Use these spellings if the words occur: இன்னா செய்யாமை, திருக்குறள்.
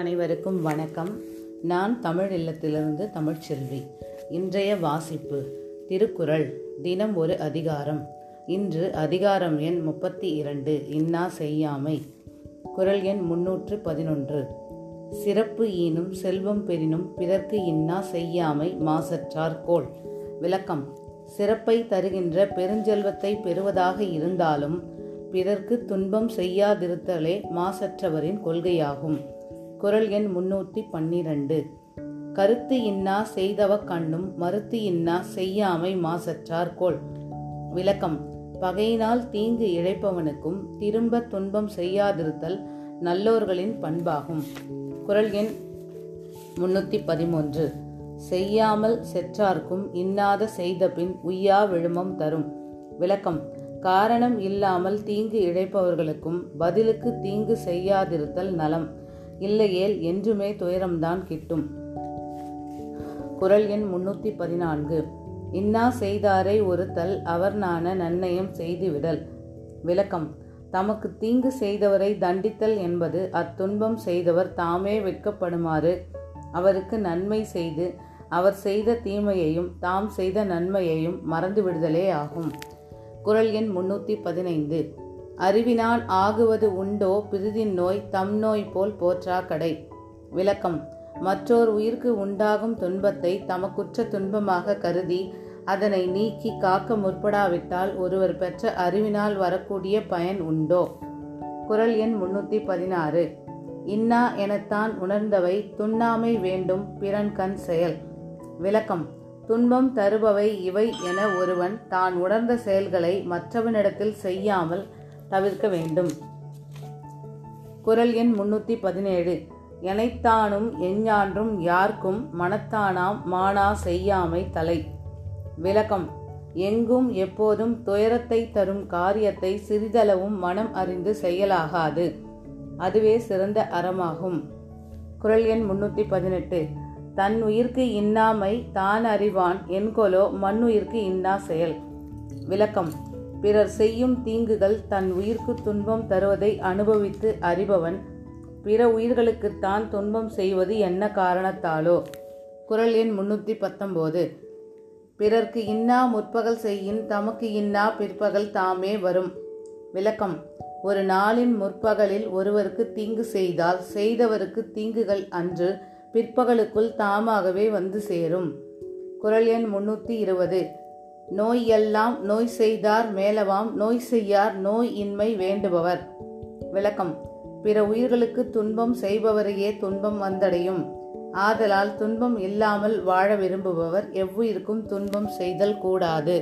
அனைவருக்கும் வணக்கம். நான் தமிழ் இல்லத்திலிருந்து தமிழ்ச்செல்வி. இன்றைய வாசிப்பு திருக்குறள் தினம் ஒரு அதிகாரம். இன்று அதிகாரம் எண் 32, இன்னா செய்யாமை. குறள் எண் 311. சிறப்பு ஈனும் செல்வம் பெறினும் பிறர்க்கு இன்னா செய்யாமை மாசற்றார்கோள். விளக்கம்: சிறப்பை தருகின்ற பெருஞ்செல்வத்தை பெறுவதாக இருந்தாலும் பிறர்க்கு துன்பம் செய்யாதிருத்தலே மாசற்றவரின் கொள்கையாகும். குறள் எண் 312. கருத்து இன்னா செய்தவ கண்ணும் மறுத்து இன்னா செய்யாமை மாசற்றார்கோள். விளக்கம்: பகையினால் தீங்கு இழைப்பவனுக்கும் திரும்ப துன்பம் செய்யாதிருத்தல் நல்லோர்களின் பண்பாகும். குறள் எண் 313. செய்யாமல் செற்றார்க்கும் இன்னாத செய்தபின் உய்யா விழுமம் தரும். விளக்கம்: காரணம் இல்லாமல் தீங்கு இழைப்பவர்களுக்கும் பதிலுக்கு தீங்கு செய்யாதிருத்தல் நலம். இல்லையேல் என்றுமே துயரம்தான் கிட்டும். குறள் எண் 314. இன்னா செய்தாரை ஒருத்தல் அவர்நான நன்னயம் செய்துவிடல். விளக்கம்: தமக்கு தீங்கு செய்தவரை தண்டித்தல் என்பது அத்துன்பம் செய்தவர் தாமே வெட்கப்படுமாறு அவருக்கு நன்மை செய்து அவர் செய்த தீமையையும் தாம் செய்த நன்மையையும் மறந்துவிடுதலே ஆகும். குறள் எண் 315. அறிவினான் ஆகுவது உண்டோ பிறிதின் நோய் தம் நோய் போல் போற்றா கடை. விளக்கம்: மற்றோர் உயிர்க்கு உண்டாகும் துன்பத்தை தமக்குற்ற துன்பமாக கருதி அதனை நீக்கி காக்க முற்படாவிட்டால் ஒருவர் பெற்ற அறிவினால் வரக்கூடிய பயன் உண்டோ? குறள் எண் 316. இன்னா எனத்தான் உணர்ந்தவை துண்ணாமை வேண்டும் பிறன் கண் செயல். விளக்கம்: துன்பம் தருபவை இவை என ஒருவன் தான் உணர்ந்த செயல்களை மற்றவனிடத்தில் செய்யாமல் தவிர்க்க வேண்டும். குறள் எண் 317. எனைத்தானும் எஞ்ஞான்றும் யார்க்கும் மனத்தானாம் மானா செய்யாமை தலை. விளக்கம்: எங்கும் எப்போதும் துயரத்தை தரும் காரியத்தை சிறிதளவும் மனம் அறிந்து செயலாகாது. அதுவே சிறந்த அறமாகும். குறள் எண் 318. தன் உயிர்க்கு இன்னாமை தான் அறிவான் என்கொலோ மண்ணுயிர்க்கு இன்னா செயல். விளக்கம்: பிறர் செய்யும் தீங்குகள் தன் உயிர்க்கு துன்பம் தருவதை அனுபவித்து அறிபவன் பிற உயிர்களுக்குத்தான் துன்பம் செய்வது என்ன காரணத்தாலோ? குறள் எண் 319. பிறர்க்கு இன்னா முற்பகல் செய்யின் தமக்கு இன்னா பிற்பகல் தாமே வரும். விளக்கம்: ஒரு நாளின் முற்பகலில் ஒருவருக்கு தீங்கு செய்தால் செய்தவருக்கு தீங்குகள் அன்று பிற்பகலுக்குள் தாமாகவே வந்து சேரும். குறள் எண் 320. நோய் எல்லாம் நோய் செய்தார் மேலவாம் நோய் செய்யார் நோய் இன்மை வேண்டுபவர். விளக்கம்: பிற உயிர்களுக்கு துன்பம் செய்பவரையே துன்பம் வந்தடையும். ஆதலால் துன்பம் இல்லாமல் வாழ விரும்புபவர் எவ்வுயிருக்கும் துன்பம் செய்தல் கூடாது.